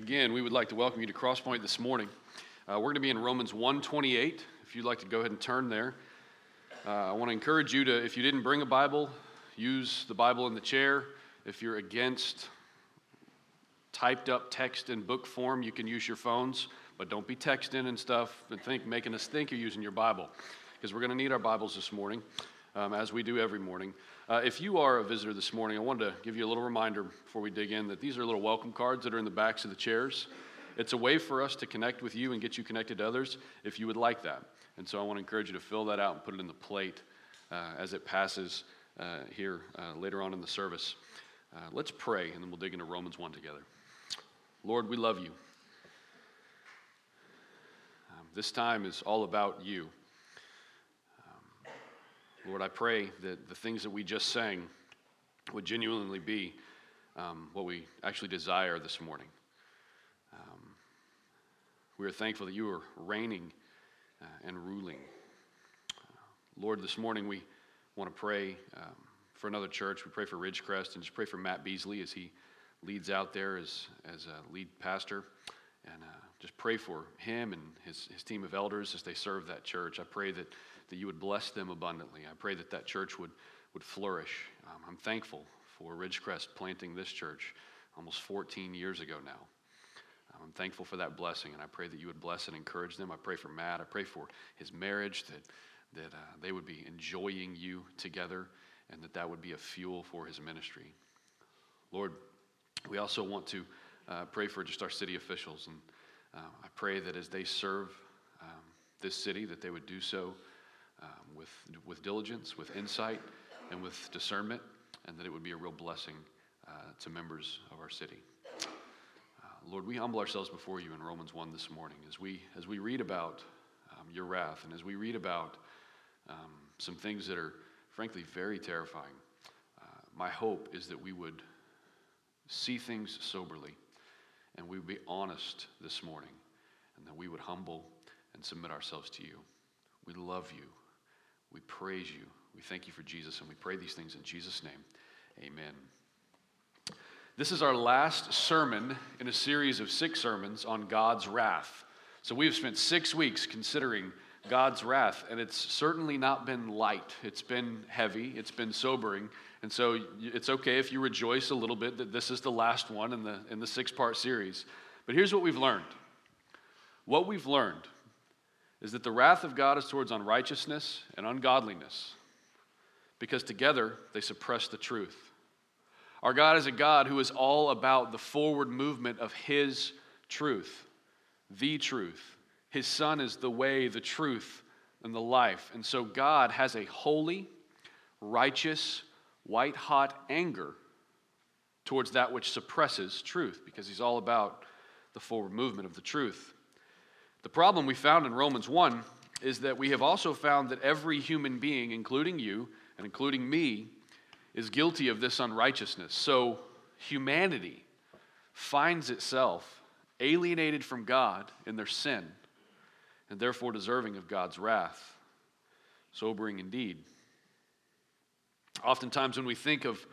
Again, we would like to welcome you to Crosspoint this morning. We're going to be in Romans 1:28. If you'd like to go ahead and turn there. I want to encourage you to, if you didn't bring a Bible, use the Bible in the chair. If you're against typed up text in book form, you can use your phones, but don't be texting and stuff and making us think you're using your Bible, because we're going to need our Bibles this morning, as we do every morning. If you are a visitor this morning, I wanted to give you a little reminder before we dig in that these are little welcome cards that are in the backs of the chairs. It's a way for us to connect with you and get you connected to others if you would like that. And so I want to encourage you to fill that out and put it in the plate as it passes here later on in the service. Let's pray, and then we'll dig into Romans 1 together. Lord, we love you. This time is all about you. Lord, I pray that the things that we just sang would genuinely be what we actually desire this morning. We are thankful that you are reigning and ruling. Lord, this morning we want to pray for another church. We pray for Ridgecrest, and just pray for Matt Beasley as he leads out there as a lead pastor. And just pray for him and his team of elders as they serve that church. I pray that you would bless them abundantly. I pray that church would flourish. I'm thankful for Ridgecrest planting this church almost 14 years ago now. I'm thankful for that blessing, and I pray that you would bless and encourage them. I pray for Matt. I pray for his marriage, that they would be enjoying you together, and that would be a fuel for his ministry. Lord, we also want to pray for just our city officials, and I pray that as they serve this city, that they would do so with diligence, with insight, and with discernment, and that it would be a real blessing to members of our city. Lord, we humble ourselves before you in Romans 1 this morning as we read about your wrath, and as we read about some things that are, frankly, very terrifying. My hope is that we would see things soberly, and we would be honest this morning, and that we would humble and submit ourselves to you. We love you. We praise you. We thank you for Jesus, and we pray these things in Jesus' name. Amen. This is our last sermon in a series of 6 sermons on God's wrath. So we've spent 6 weeks considering God's wrath, and it's certainly not been light. It's been heavy. It's been sobering. And so it's okay if you rejoice a little bit that this is the last one in the 6-part series. But here's what we've learned. What we've learned is that the wrath of God is towards unrighteousness and ungodliness, because together they suppress the truth. Our God is a God who is all about the forward movement of His truth, the truth. His Son is the way, the truth, and the life. And so God has a holy, righteous, white-hot anger towards that which suppresses truth, because He's all about the forward movement of the truth. The problem we found in Romans 1 is that we have also found that every human being, including you and including me, is guilty of this unrighteousness. So humanity finds itself alienated from God in their sin, and therefore deserving of God's wrath. Sobering indeed. Oftentimes when we think of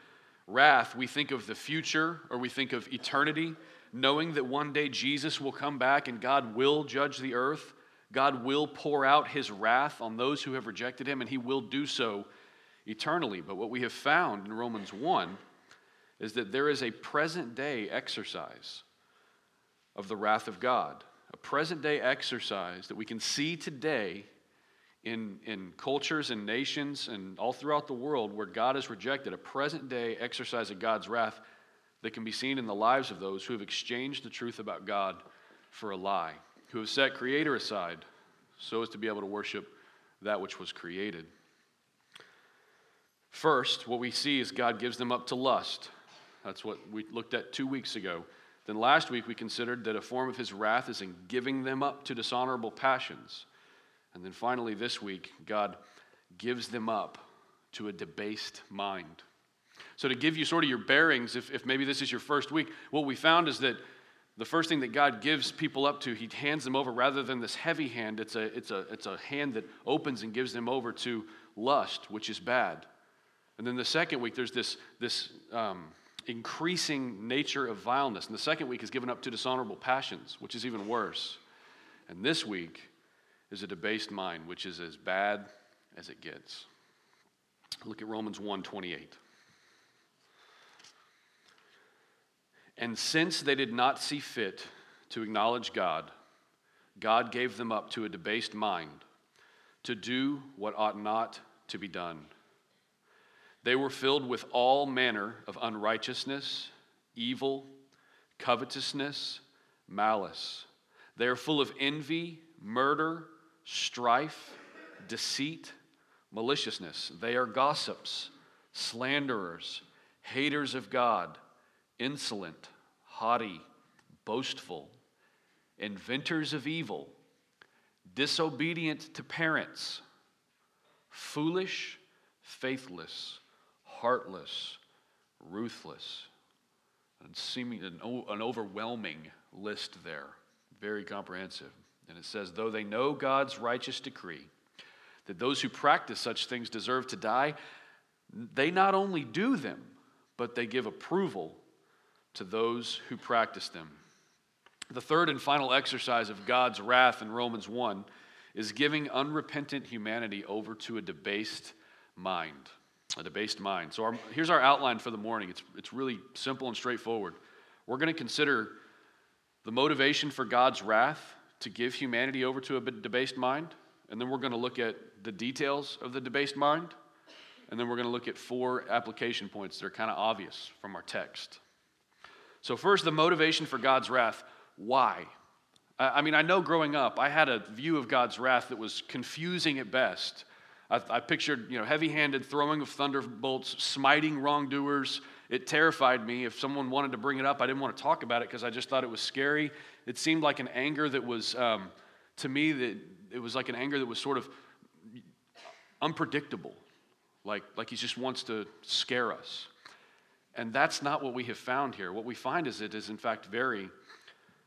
wrath, we think of the future, or we think of eternity, knowing that one day Jesus will come back and God will judge the earth. God will pour out His wrath on those who have rejected Him, and He will do so eternally. But what we have found in Romans 1 is that there is a present-day exercise of the wrath of God, a present-day exercise that we can see today in cultures and nations and all throughout the world where God is rejected, a present-day exercise of God's wrath that can be seen in the lives of those who have exchanged the truth about God for a lie, who have set Creator aside so as to be able to worship that which was created. First, what we see is God gives them up to lust. That's what we looked at 2 weeks ago. Then last week we considered that a form of His wrath is in giving them up to dishonorable passions. And then finally this week, God gives them up to a debased mind. So to give you sort of your bearings, if maybe this is your first week, what we found is that the first thing that God gives people up to, He hands them over rather than this heavy hand. It's a hand that opens and gives them over to lust, which is bad. And then the second week, there's this increasing nature of vileness. And the second week is given up to dishonorable passions, which is even worse. And this week is a debased mind, which is as bad as it gets. Look at Romans 1:28. And since they did not see fit to acknowledge God, God gave them up to a debased mind to do what ought not to be done. They were filled with all manner of unrighteousness, evil, covetousness, malice. They are full of envy, murder, strife, deceit, maliciousness. They are gossips, slanderers, haters of God, insolent, haughty, boastful, inventors of evil, disobedient to parents, foolish, faithless, heartless, ruthless. And seeming an overwhelming list there, very comprehensive. And it says, though they know God's righteous decree that those who practice such things deserve to die, they not only do them, but they give approval to those who practice them. The third and final exercise of God's wrath in Romans 1 is giving unrepentant humanity over to a debased mind. A debased mind. So here's our outline for the morning. It's really simple and straightforward. We're going to consider the motivation for God's wrath to give humanity over to a debased mind, and then we're going to look at the details of the debased mind, and then we're going to look at four application points that are kind of obvious from our text. So first, the motivation for God's wrath. Why? I mean, I know growing up, I had a view of God's wrath that was confusing at best. I pictured, heavy-handed throwing of thunderbolts, smiting wrongdoers. It terrified me. If someone wanted to bring it up, I didn't want to talk about it because I just thought it was scary. It seemed like an anger that was, to me, that it was like an anger that was sort of unpredictable, like he just wants to scare us. And that's not what we have found here. What we find is it is, in fact, very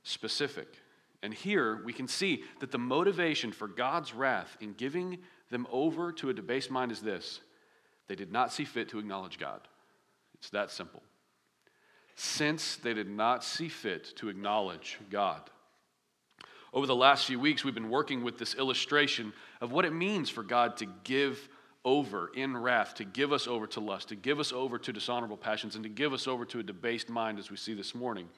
specific. And here we can see that the motivation for God's wrath in giving them over to a debased mind is this: they did not see fit to acknowledge God. It's that simple. Since they did not see fit to acknowledge God. Over the last few weeks, we've been working with this illustration of what it means for God to give over in wrath, to give us over to lust, to give us over to dishonorable passions, and to give us over to a debased mind, as we see this morning.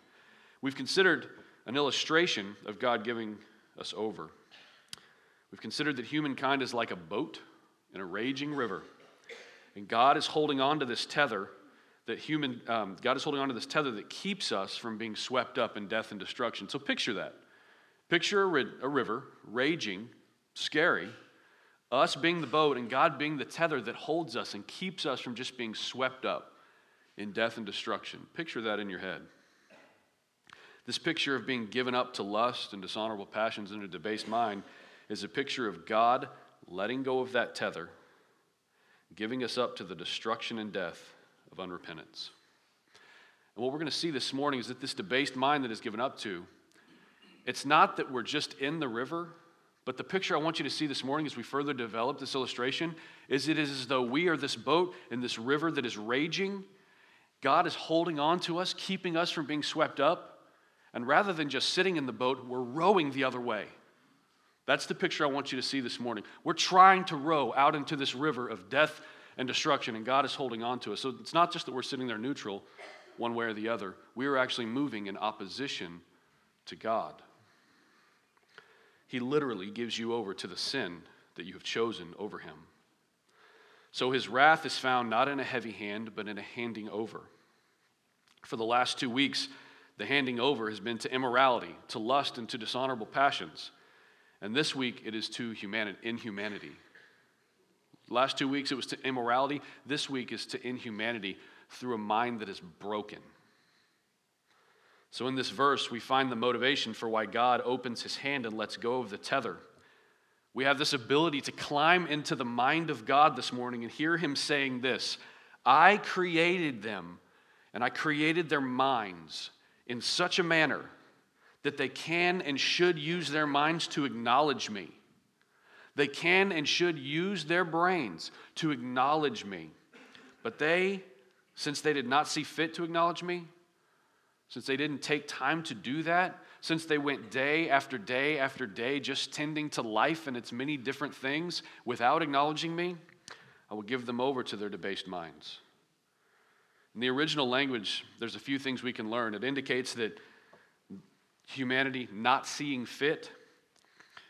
We've considered an illustration of God giving us over. We've considered that humankind is like a boat in a raging river, and God is holding on to this tether that God is holding on to this tether that keeps us from being swept up in death and destruction. So picture that. Picture a river, raging, scary, us being the boat and God being the tether that holds us and keeps us from just being swept up in death and destruction. Picture that in your head. This picture of being given up to lust and dishonorable passions and a debased mind is a picture of God letting go of that tether, giving us up to the destruction and death of unrepentance. And what we're going to see this morning is that this debased mind that is given up to, it's not that we're just in the river, but the picture I want you to see this morning as we further develop this illustration is it is as though we are this boat in this river that is raging. God is holding on to us, keeping us from being swept up, and rather than just sitting in the boat, we're rowing the other way. That's the picture I want you to see this morning. We're trying to row out into this river of death and destruction, and God is holding on to us. So it's not just that we're sitting there neutral one way or the other. We are actually moving in opposition to God. He literally gives you over to the sin that you have chosen over him. So his wrath is found not in a heavy hand, but in a handing over. For the last 2 weeks, the handing over has been to immorality, to lust, and to dishonorable passions. And this week, it is to inhumanity. Last 2 weeks, it was to immorality. This week is to inhumanity through a mind that is broken. So in this verse, we find the motivation for why God opens his hand and lets go of the tether. We have this ability to climb into the mind of God this morning and hear him saying this: I created them, and I created their minds in such a manner that they can and should use their minds to acknowledge me. They can and should use their brains to acknowledge me. But they Since they did not see fit to acknowledge me, since they didn't take time to do that, since they went day after day after day just tending to life and its many different things without acknowledging me, I will give them over to their debased minds. In the original language, there's a few things we can learn. It indicates that humanity not seeing fit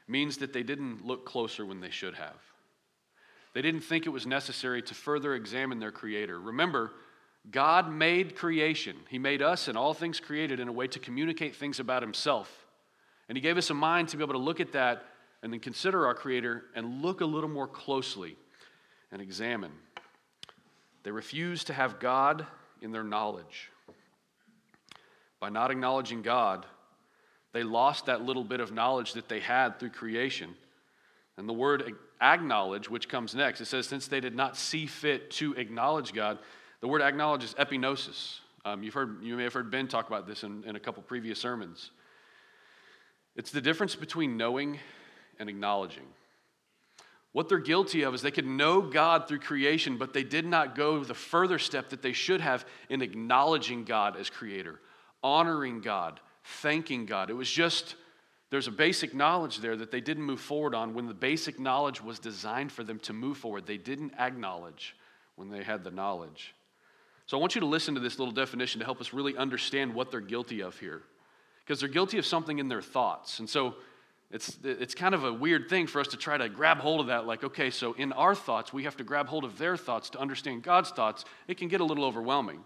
means that they didn't look closer when they should have. They didn't think it was necessary to further examine their Creator. Remember, God made creation. He made us and all things created in a way to communicate things about Himself. And He gave us a mind to be able to look at that and then consider our Creator and look a little more closely and examine. They refused to have God in their knowledge. By not acknowledging God, they lost that little bit of knowledge that they had through creation. And the word acknowledge, which comes next, it says, since they did not see fit to acknowledge God, the word acknowledge is epinosis. You may have heard Ben talk about this in a couple previous sermons. It's the difference between knowing and acknowledging. What they're guilty of is they could know God through creation, but they did not go the further step that they should have in acknowledging God as Creator, honoring God, thanking God. It was just, there's a basic knowledge there that they didn't move forward on when the basic knowledge was designed for them to move forward. They didn't acknowledge when they had the knowledge. So I want you to listen to this little definition to help us really understand what they're guilty of here. Because they're guilty of something in their thoughts. And so it's kind of a weird thing for us to try to grab hold of that. Like, okay, so in our thoughts, we have to grab hold of their thoughts to understand God's thoughts. It can get a little overwhelming.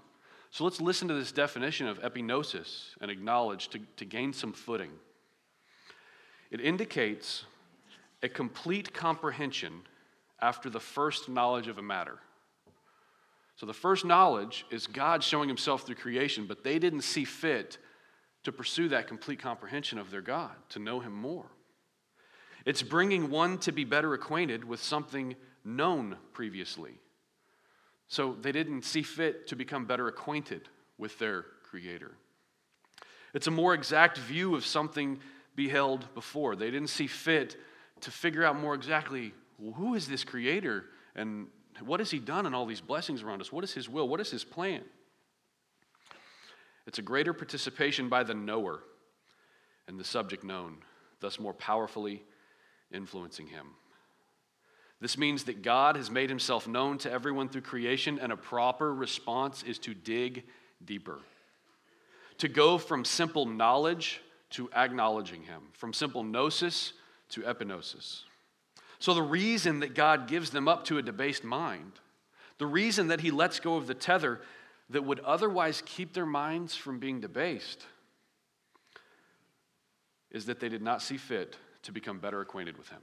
So let's listen to this definition of epinosis and acknowledge to gain some footing. It indicates a complete comprehension after the first knowledge of a matter. So the first knowledge is God showing Himself through creation, but they didn't see fit to pursue that complete comprehension of their God, to know Him more. It's bringing one to be better acquainted with something known previously. So they didn't see fit to become better acquainted with their Creator. It's a more exact view of something beheld before. They didn't see fit to figure out more exactly, well, who is this Creator and what has He done in all these blessings around us? What is His will? What is His plan? It's a greater participation by the knower and the subject known, thus more powerfully influencing him. This means that God has made Himself known to everyone through creation, and a proper response is to dig deeper, to go from simple knowledge to acknowledging Him, from simple gnosis to epinosis. So the reason that God gives them up to a debased mind, the reason that He lets go of the tether that would otherwise keep their minds from being debased, is that they did not see fit to become better acquainted with Him.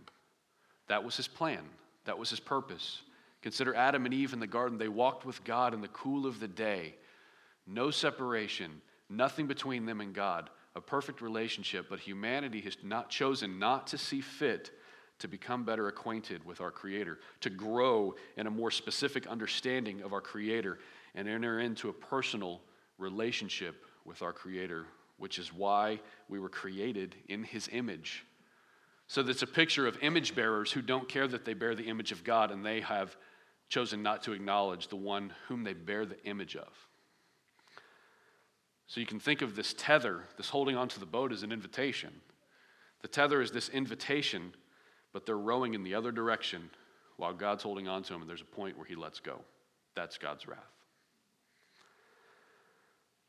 That was His plan. That was His purpose. Consider Adam and Eve in the garden. They walked with God in the cool of the day. No separation, nothing between them and God. A perfect relationship, but humanity has not chosen not to see fit to become better acquainted with our Creator, to grow in a more specific understanding of our Creator and enter into a personal relationship with our Creator, which is why we were created in His image. So that's a picture of image bearers who don't care that they bear the image of God, and they have chosen not to acknowledge the one whom they bear the image of. So you can think of this tether, this holding onto the boat, as an invitation. The tether is this invitation, but they're rowing in the other direction while God's holding on to them, and there's a point where He lets go. That's God's wrath.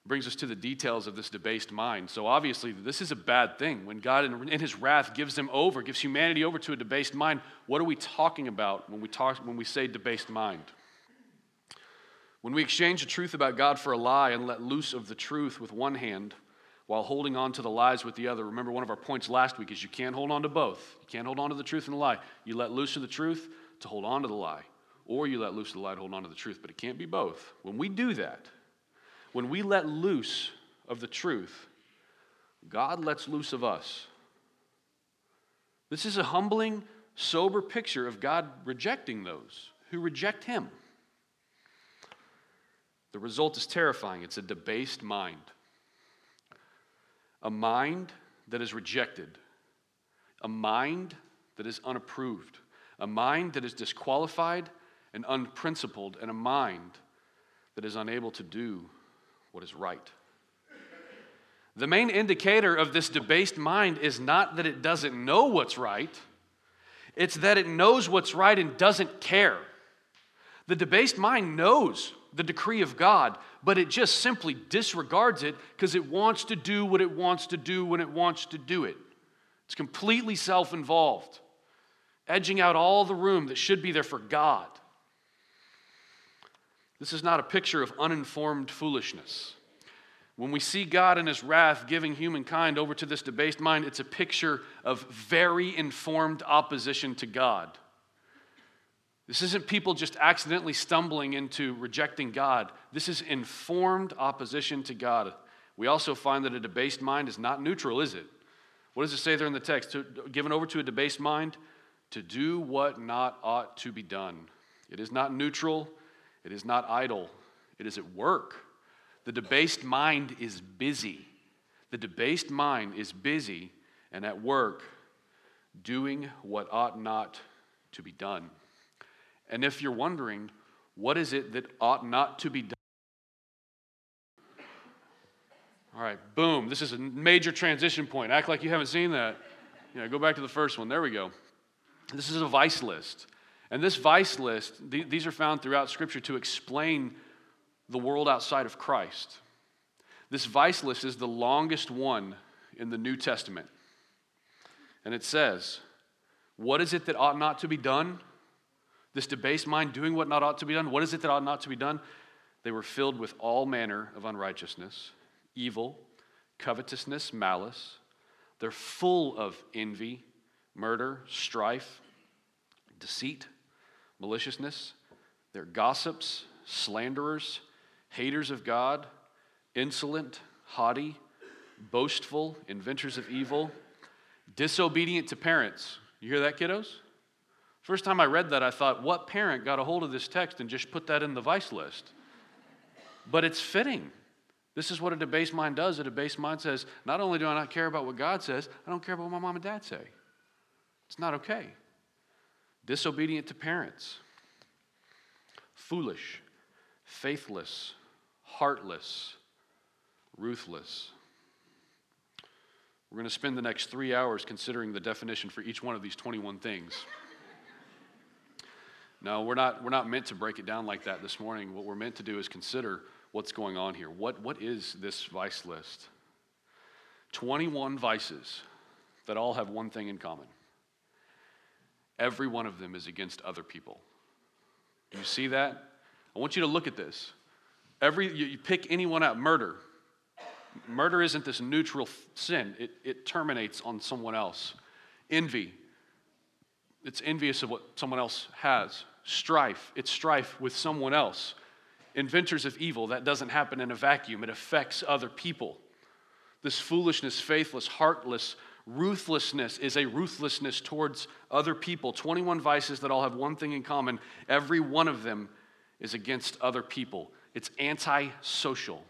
Brings us to the details of this debased mind. So obviously, this is a bad thing. When God, in His wrath, gives humanity over to a debased mind, what are we talking about when we say debased mind? When we exchange the truth about God for a lie and let loose of the truth with one hand while holding on to the lies with the other. Remember, one of our points last week is you can't hold on to both. You can't hold on to the truth and the lie. You let loose of the truth to hold on to the lie, or you let loose of the lie to hold on to the truth, but it can't be both. When we do that, when we let loose of the truth, God lets loose of us. This is a humbling, sober picture of God rejecting those who reject Him. The result is terrifying. It's a debased mind. A mind that is rejected. A mind that is unapproved. A mind that is disqualified and unprincipled. And a mind that is unable to do what is right. The main indicator of this debased mind is not that it doesn't know what's right. It's that it knows what's right and doesn't care. The debased mind knows the decree of God, but it just simply disregards it because it wants to do what it wants to do when it wants to do it. It's completely self-involved, edging out all the room that should be there for God. This is not a picture of uninformed foolishness. When we see God in his wrath giving humankind over to this debased mind, it's a picture of very informed opposition to God. This isn't people just accidentally stumbling into rejecting God. This is informed opposition to God. We also find that a debased mind is not neutral, is it? What does it say there in the text? Given over to a debased mind, to do what not ought to be done. It is not neutral. It is not idle. It is at work. The debased mind is busy. The debased mind is busy and at work doing what ought not to be done. And if you're wondering, what is it that ought not to be done? All right, boom. This is a major transition point. Act like you haven't seen that. Yeah, go back to the first one. There we go. This is a vice list. And this vice list, these are found throughout Scripture to explain the world outside of Christ. This vice list is the longest one in the New Testament. And it says, what is it that ought not to be done? This debased mind doing what not ought to be done. What is it that ought not to be done? They were filled with all manner of unrighteousness, evil, covetousness, malice. They're full of envy, murder, strife, deceit, maliciousness. They're gossips, slanderers, haters of God, insolent, haughty, boastful, inventors of evil, disobedient to parents. You hear that, kiddos? First time I read that, I thought, what parent got a hold of this text and just put that in the vice list? But it's fitting. This is what a debased mind does. A debased mind says, not only do I not care about what God says, I don't care about what my mom and dad say. It's not okay. Disobedient to parents. Foolish. Faithless, heartless, ruthless. We're going to spend the next 3 hours considering the definition for each one of these 21 things. No, we're not meant to break it down like that this morning. What we're meant to do is consider what's going on here. What is this vice list? 21 vices that all have one thing in common. Every one of them is against other people. Do you see that? I want you to look at this. You pick anyone out. Murder. Murder isn't this neutral sin. It terminates on someone else. Envy. It's envious of what someone else has. Strife. It's strife with someone else. Inventors of evil. That doesn't happen in a vacuum. It affects other people. This foolishness, faithless, heartless, ruthlessness is a ruthlessness towards other people. 21 vices that all have one thing in common. Every one of them is against other people. It's anti-social.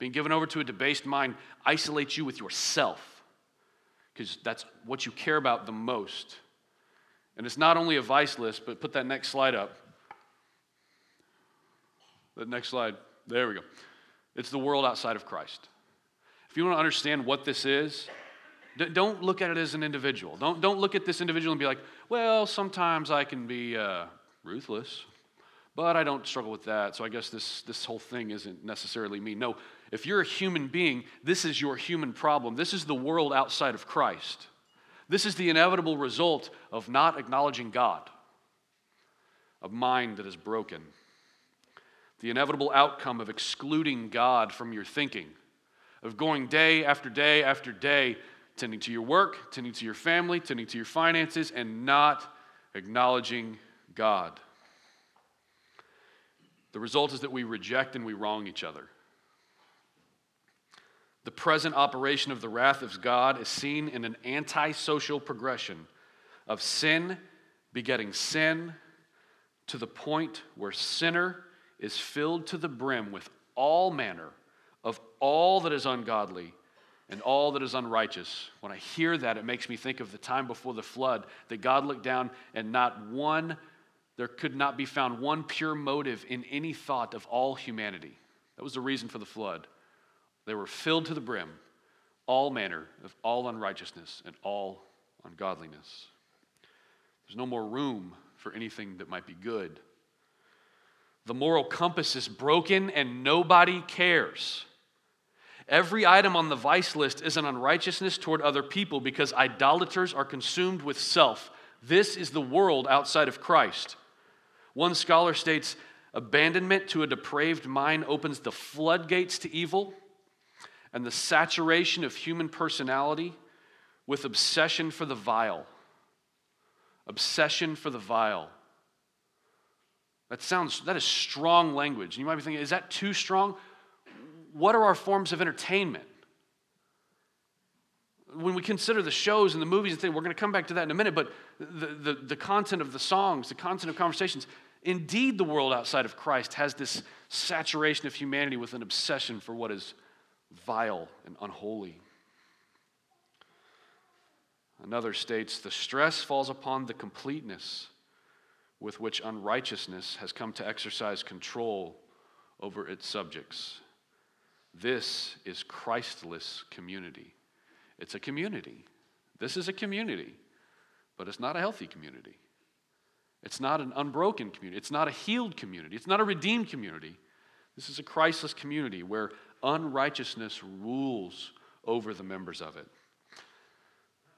Being given over to a debased mind isolates you with yourself because that's what you care about the most. And it's not only a vice list, but put that next slide up. That next slide. There we go. It's the world outside of Christ. If you want to understand what this is, don't look at it as an individual. Don't look at this individual and be like, well, sometimes I can be ruthless, but I don't struggle with that, so I guess this whole thing isn't necessarily me. No, if you're a human being, this is your human problem. This is the world outside of Christ. This is the inevitable result of not acknowledging God, a mind that is broken, the inevitable outcome of excluding God from your thinking, of going day after day after day, tending to your work, tending to your family, tending to your finances, and not acknowledging God. The result is that we reject and we wrong each other. The present operation of the wrath of God is seen in an antisocial progression of sin begetting sin to the point where sinner is filled to the brim with all manner of all that is ungodly and all that is unrighteous. When I hear that, it makes me think of the time before the flood that God looked down and not one There could not be found one pure motive in any thought of all humanity. That was the reason for the flood. They were filled to the brim, all manner of all unrighteousness and all ungodliness. There's no more room for anything that might be good. The moral compass is broken and nobody cares. Every item on the vice list is an unrighteousness toward other people because idolaters are consumed with self. This is the world outside of Christ. One scholar states, abandonment to a depraved mind opens the floodgates to evil and the saturation of human personality with obsession for the vile. Obsession for the vile. That is strong language. And you might be thinking, is that too strong? What are our forms of entertainment? When we consider the shows and the movies and things, we're going to come back to that in a minute, but the content of the songs, the content of conversations, indeed the world outside of Christ has this saturation of humanity with an obsession for what is vile and unholy. Another states, the stress falls upon the completeness with which unrighteousness has come to exercise control over its subjects. This is Christless community. It's a community. This is a community, but it's not a healthy community. It's not an unbroken community. It's not a healed community. It's not a redeemed community. This is a Christless community where unrighteousness rules over the members of it.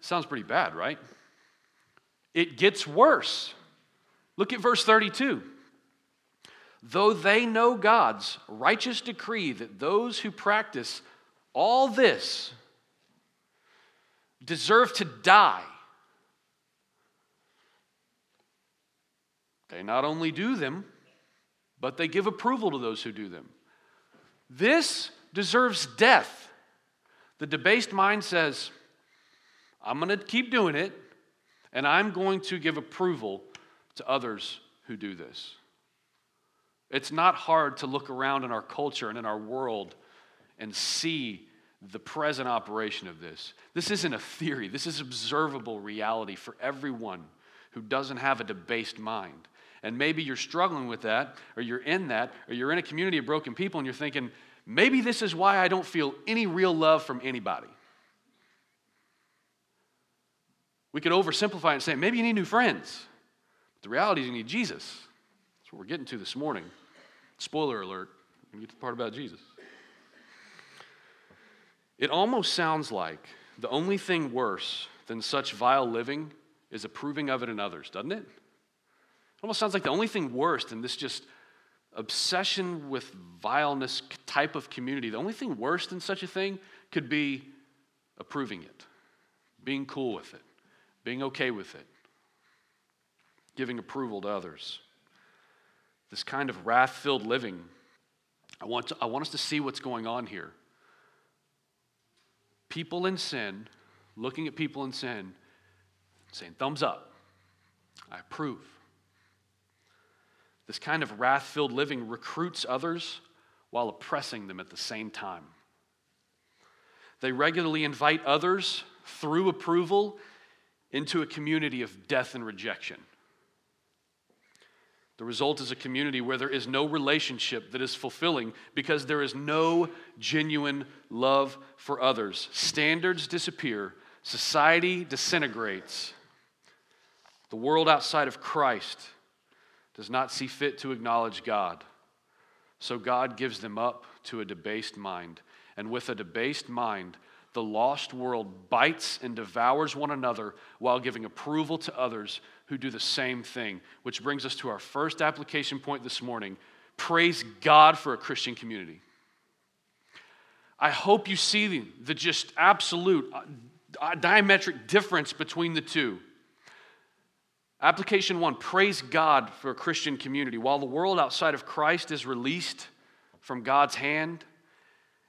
Sounds pretty bad, right? It gets worse. Look at verse 32. Though they know God's righteous decree that those who practice all this deserve to die, they not only do them, but they give approval to those who do them. This deserves death. The debased mind says, I'm going to keep doing it, and I'm going to give approval to others who do this. It's not hard to look around in our culture and in our world and see the present operation of this. This isn't a theory. This is observable reality for everyone who doesn't have a debased mind. And maybe you're struggling with that, or you're in a community of broken people, and you're thinking, maybe this is why I don't feel any real love from anybody. We could oversimplify it and say, maybe you need new friends. But the reality is you need Jesus. That's what we're getting to this morning. Spoiler alert, we get to the part about Jesus. It almost sounds like the only thing worse than such vile living is approving of it in others, doesn't it? It almost sounds like the only thing worse than this just obsession with vileness type of community, the only thing worse than such a thing could be approving it, being cool with it, being okay with it, giving approval to others. This kind of wrath-filled living, I want us to see what's going on here. People in sin, looking at people in sin, saying, thumbs up, I approve. This kind of wrath-filled living recruits others while oppressing them at the same time. They regularly invite others through approval into a community of death and rejection. The result is a community where there is no relationship that is fulfilling because there is no genuine love for others. Standards disappear. Society disintegrates. The world outside of Christ does not see fit to acknowledge God. So God gives them up to a debased mind. And with a debased mind, the lost world bites and devours one another while giving approval to others who do the same thing, which brings us to our first application point this morning. Praise God for a Christian community. I hope you see the just absolute diametric difference between the two. Application one, praise God for a Christian community. While the world outside of Christ is released from God's hand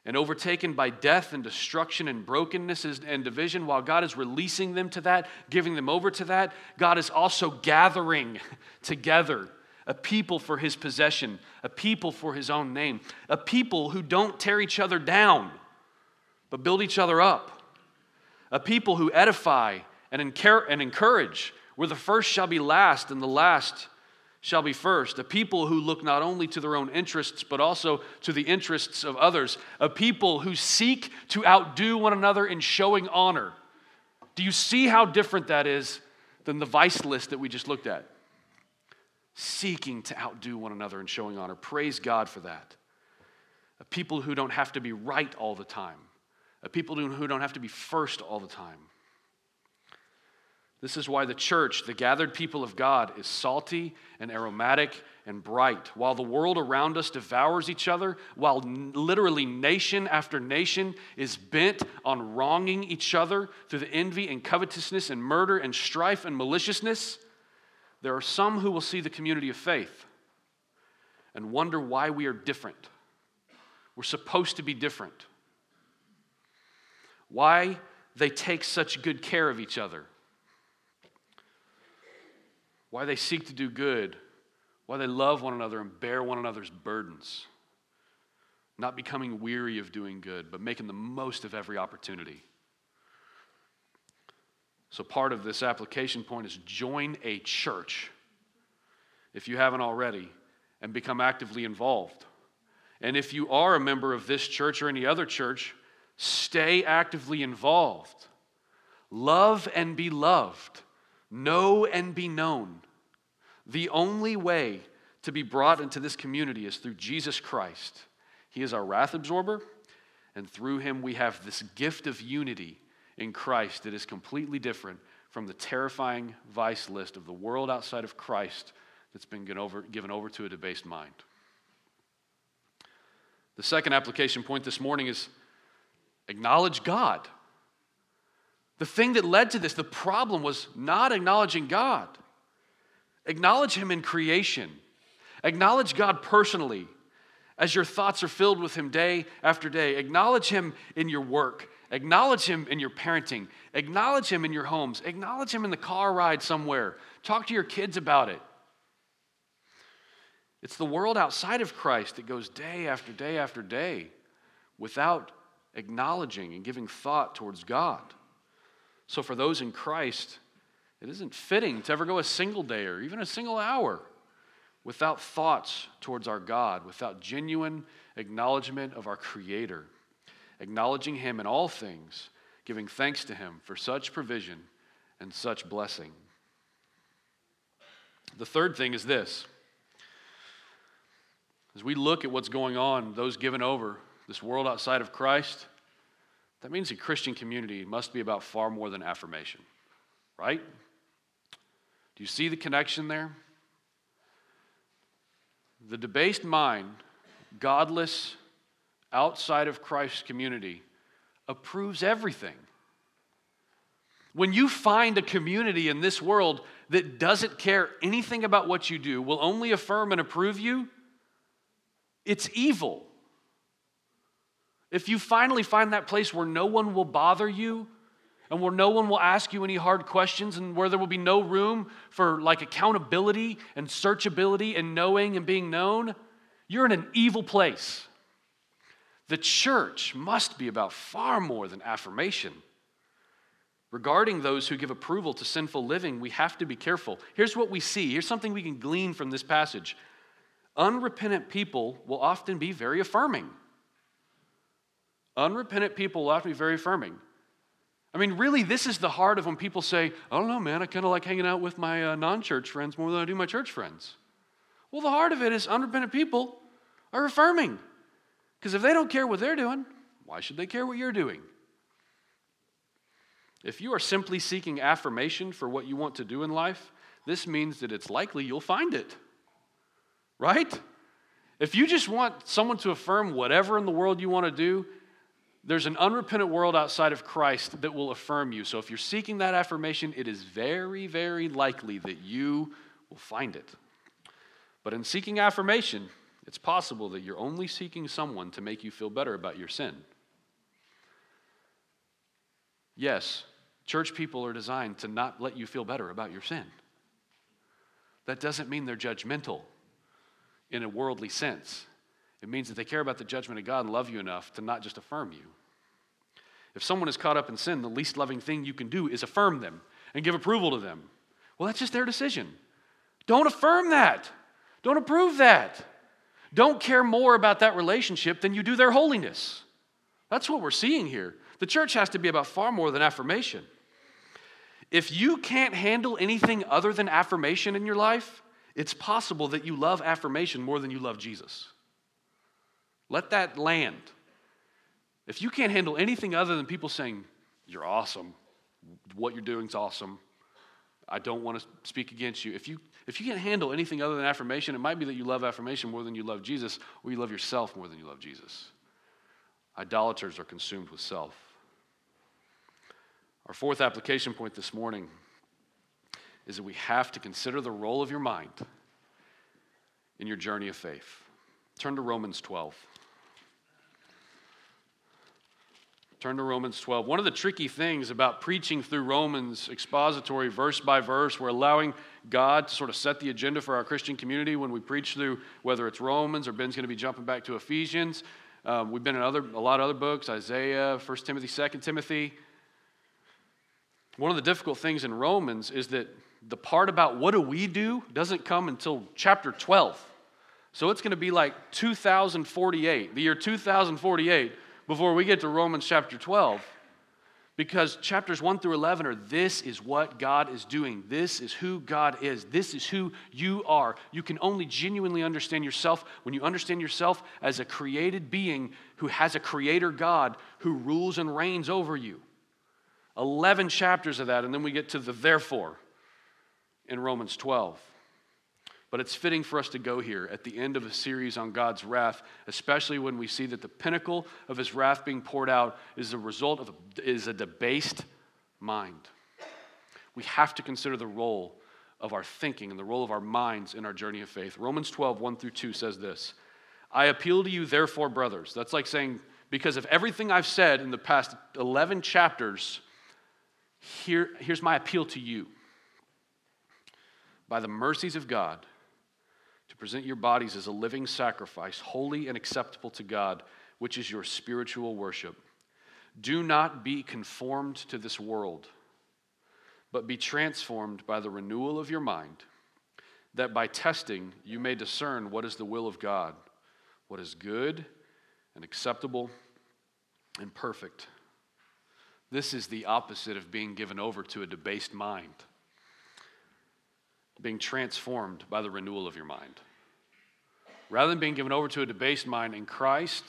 and overtaken by death and destruction and brokenness and division, while God is releasing them to that, giving them over to that, God is also gathering together a people for his possession, a people for his own name, a people who don't tear each other down, but build each other up, a people who edify and encourage, where the first shall be last and the last shall be first, a people who look not only to their own interests, but also to the interests of others, a people who seek to outdo one another in showing honor. Do you see how different that is than the vice list that we just looked at? Seeking to outdo one another in showing honor. Praise God for that. A people who don't have to be right all the time. A people who don't have to be first all the time. This is why the church, the gathered people of God, is salty and aromatic and bright. While the world around us devours each other, while literally nation after nation is bent on wronging each other through the envy and covetousness and murder and strife and maliciousness, there are some who will see the community of faith and wonder why we are different. We're supposed to be different. Why they take such good care of each other. Why they seek to do good, why they love one another and bear one another's burdens, not becoming weary of doing good, but making the most of every opportunity. So part of this application point is join a church, if you haven't already, and become actively involved. And if you are a member of this church or any other church, stay actively involved. Love and be loved. Know and be known. The only way to be brought into this community is through Jesus Christ. He is our wrath absorber, and through him we have this gift of unity in Christ that is completely different from the terrifying vice list of the world outside of Christ that's been given over to a debased mind. The second application point this morning is acknowledge God. The thing that led to this, the problem, was not acknowledging God. Acknowledge him in creation. Acknowledge God personally as your thoughts are filled with him day after day. Acknowledge him in your work. Acknowledge him in your parenting. Acknowledge him in your homes. Acknowledge him in the car ride somewhere. Talk to your kids about it. It's the world outside of Christ that goes day after day after day without acknowledging and giving thought towards God. So for those in Christ, it isn't fitting to ever go a single day or even a single hour without thoughts towards our God, without genuine acknowledgement of our Creator, acknowledging him in all things, giving thanks to him for such provision and such blessing. The third thing is this. As we look at what's going on, those given over, this world outside of Christ, that means a Christian community must be about far more than affirmation, right? Do you see the connection there? The debased mind, godless, outside of Christ's community, approves everything. When you find a community in this world that doesn't care anything about what you do, will only affirm and approve you, it's evil. If you finally find that place where no one will bother you and where no one will ask you any hard questions and where there will be no room for accountability and searchability and knowing and being known, you're in an evil place. The church must be about far more than affirmation. Regarding those who give approval to sinful living, we have to be careful. Here's what we see. Here's something we can glean from this passage. Unrepentant people will often be very affirming. Unrepentant people will have to be very affirming. I mean, really, this is the heart of when people say, I don't know, man, I kind of like hanging out with my non-church friends more than I do my church friends. Well, the heart of it is unrepentant people are affirming. Because if they don't care what they're doing, why should they care what you're doing? If you are simply seeking affirmation for what you want to do in life, this means that it's likely you'll find it. Right? If you just want someone to affirm whatever in the world you want to do, there's an unrepentant world outside of Christ that will affirm you. So if you're seeking that affirmation, it is very, very likely that you will find it. But in seeking affirmation, it's possible that you're only seeking someone to make you feel better about your sin. Yes, church people are designed to not let you feel better about your sin. That doesn't mean they're judgmental in a worldly sense. It means that they care about the judgment of God and love you enough to not just affirm you. If someone is caught up in sin, the least loving thing you can do is affirm them and give approval to them. Well, that's just their decision. Don't affirm that. Don't approve that. Don't care more about that relationship than you do their holiness. That's what we're seeing here. The church has to be about far more than affirmation. If you can't handle anything other than affirmation in your life, it's possible that you love affirmation more than you love Jesus. Let that land. If you can't handle anything other than people saying, you're awesome, what you're doing is awesome, I don't want to speak against you. If you can't handle anything other than affirmation, it might be that you love affirmation more than you love Jesus, or you love yourself more than you love Jesus. Idolaters are consumed with self. Our fourth application point this morning is that we have to consider the role of your mind in your journey of faith. Turn to Romans 12. Turn to Romans 12. One of the tricky things about preaching through Romans expository verse by verse, we're allowing God to sort of set the agenda for our Christian community when we preach through, whether it's Romans or Ben's going to be jumping back to Ephesians. We've been in a lot of other books, Isaiah, 1 Timothy, 2 Timothy. One of the difficult things in Romans is that the part about what do we do doesn't come until chapter 12. So it's going to be like 2048, the year 2048, before we get to Romans chapter 12, because chapters 1 through 11 are this is what God is doing. This is who God is. This is who you are. You can only genuinely understand yourself when you understand yourself as a created being who has a creator God who rules and reigns over you. 11 chapters of that, and then we get to the therefore in Romans 12. But it's fitting for us to go here at the end of a series on God's wrath, especially when we see that the pinnacle of his wrath being poured out is the result of a debased mind. We have to consider the role of our thinking and the role of our minds in our journey of faith. Romans 12, 1 through 2 says this, I appeal to you therefore, brothers. That's like saying, because of everything I've said in the past 11 chapters, here's my appeal to you. By the mercies of God, to present your bodies as a living sacrifice, holy and acceptable to God, which is your spiritual worship. Do not be conformed to this world, but be transformed by the renewal of your mind, that by testing you may discern what is the will of God, what is good and acceptable and perfect. This is the opposite of being given over to a debased mind. Being transformed by the renewal of your mind. Rather than being given over to a debased mind in Christ,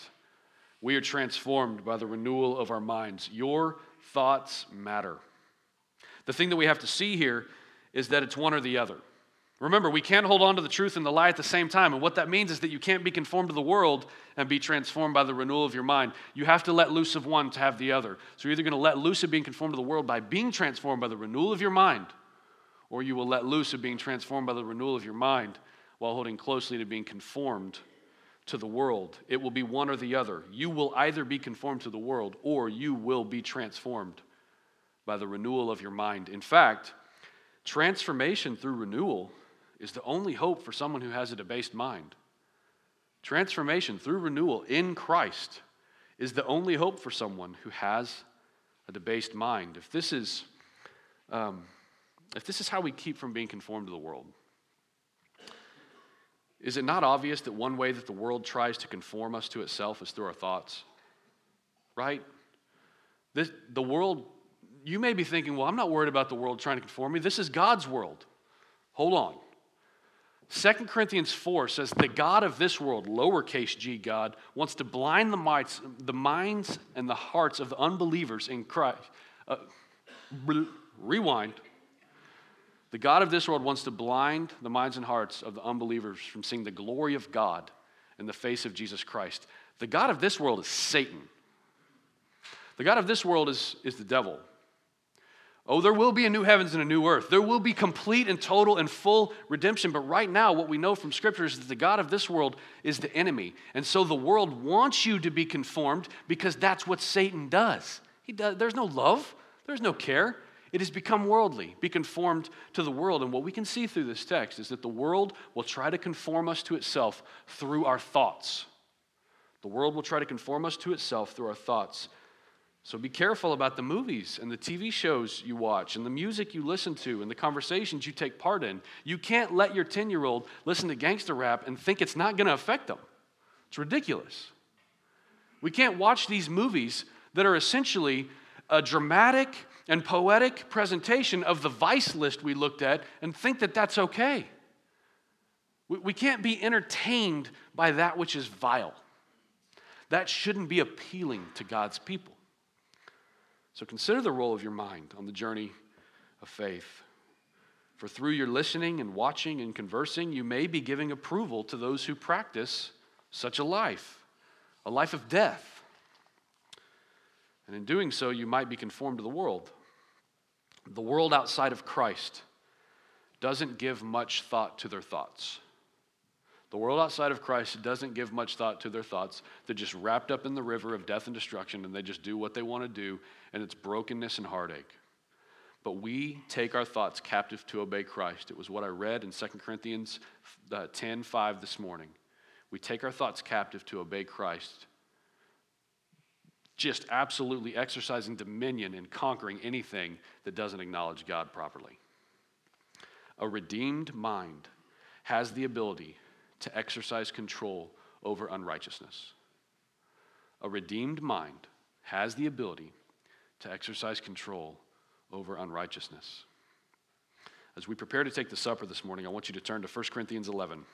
we are transformed by the renewal of our minds. Your thoughts matter. The thing that we have to see here is that it's one or the other. Remember, we can't hold on to the truth and the lie at the same time, and what that means is that you can't be conformed to the world and be transformed by the renewal of your mind. You have to let loose of one to have the other. So you're either going to let loose of being conformed to the world by being transformed by the renewal of your mind, or you will let loose of being transformed by the renewal of your mind while holding closely to being conformed to the world. It will be one or the other. You will either be conformed to the world or you will be transformed by the renewal of your mind. In fact, transformation through renewal is the only hope for someone who has a debased mind. Transformation through renewal in Christ is the only hope for someone who has a debased mind. If this is how we keep from being conformed to the world, is it not obvious that one way that the world tries to conform us to itself is through our thoughts? Right? The world, you may be thinking, well, I'm not worried about the world trying to conform me. This is God's world. Hold on. 2 Corinthians 4 says, the God of this world, lowercase g God, wants to blind the minds and the hearts of the unbelievers in Christ. Rewind. The God of this world wants to blind the minds and hearts of the unbelievers from seeing the glory of God in the face of Jesus Christ. The God of this world is Satan. The God of this world is the devil. Oh, there will be a new heavens and a new earth. There will be complete and total and full redemption. But right now, what we know from Scripture is that the God of this world is the enemy. And so the world wants you to be conformed because that's what Satan does. There's no love. There's no care. It has become worldly, be conformed to the world. And what we can see through this text is that the world will try to conform us to itself through our thoughts. The world will try to conform us to itself through our thoughts. So be careful about the movies and the TV shows you watch and the music you listen to and the conversations you take part in. You can't let your 10-year-old listen to gangster rap and think it's not going to affect them. It's ridiculous. We can't watch these movies that are essentially a dramatic and poetic presentation of the vice list we looked at and think that that's okay. We can't be entertained by that which is vile. That shouldn't be appealing to God's people. So consider the role of your mind on the journey of faith. For through your listening and watching and conversing, you may be giving approval to those who practice such a life of death. And in doing so, you might be conformed to the world. The world outside of Christ doesn't give much thought to their thoughts. The world outside of Christ doesn't give much thought to their thoughts. They're just wrapped up in the river of death and destruction, and they just do what they want to do, and it's brokenness and heartache. But we take our thoughts captive to obey Christ. It was what I read in 2 Corinthians 10:5 this morning. We take our thoughts captive to obey Christ, just absolutely exercising dominion and conquering anything that doesn't acknowledge God properly. A redeemed mind has the ability to exercise control over unrighteousness. A redeemed mind has the ability to exercise control over unrighteousness. As we prepare to take the supper this morning, I want you to turn to 1 Corinthians 11.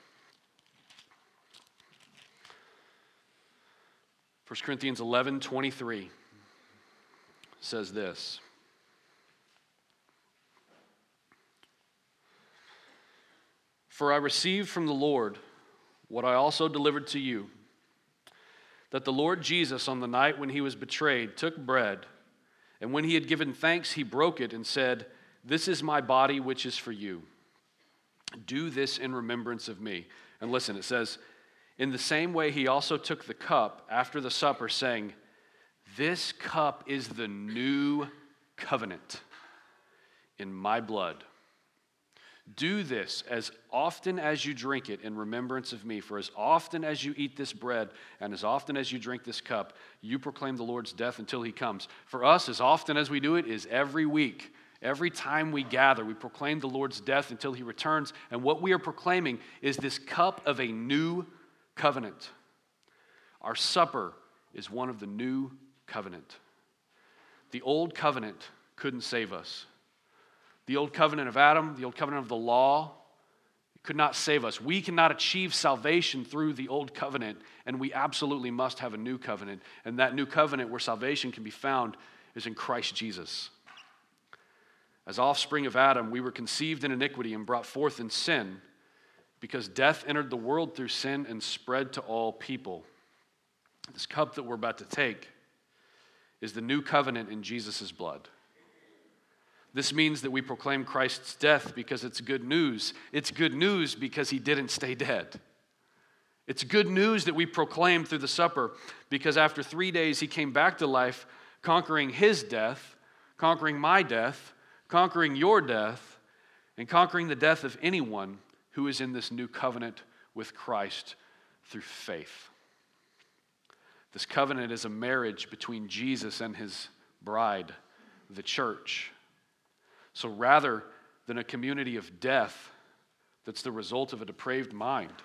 1 Corinthians 11:23 says this. For I received from the Lord what I also delivered to you, that the Lord Jesus on the night when he was betrayed took bread, and when he had given thanks, he broke it and said, "This is my body which is for you. Do this in remembrance of me." And listen, it says, in the same way he also took the cup after the supper, saying, "This cup is the new covenant in my blood. Do this as often as you drink it in remembrance of me. For as often as you eat this bread and as often as you drink this cup, you proclaim the Lord's death until he comes." For us, as often as we do it is every week. Every time we gather, we proclaim the Lord's death until he returns. And what we are proclaiming is this cup of a new covenant. Our supper is one of the new covenant. The old covenant couldn't save us. The old covenant of Adam, the old covenant of the law, it could not save us. We cannot achieve salvation through the old covenant, and we absolutely must have a new covenant. And that new covenant where salvation can be found is in Christ Jesus. As offspring of Adam, we were conceived in iniquity and brought forth in sin, because death entered the world through sin and spread to all people. This cup that we're about to take is the new covenant in Jesus' blood. This means that we proclaim Christ's death because it's good news. It's good news because he didn't stay dead. It's good news that we proclaim through the supper because after 3 days he came back to life, conquering his death, conquering my death, conquering your death, and conquering the death of anyone who is in this new covenant with Christ through faith. This covenant is a marriage between Jesus and his bride, the church. So rather than a community of death that's the result of a depraved mind,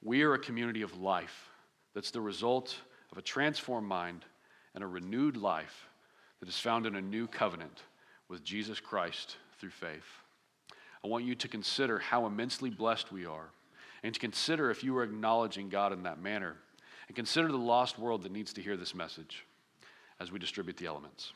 we are a community of life that's the result of a transformed mind and a renewed life that is found in a new covenant with Jesus Christ through faith. I want you to consider how immensely blessed we are and to consider if you are acknowledging God in that manner, and consider the lost world that needs to hear this message as we distribute the elements.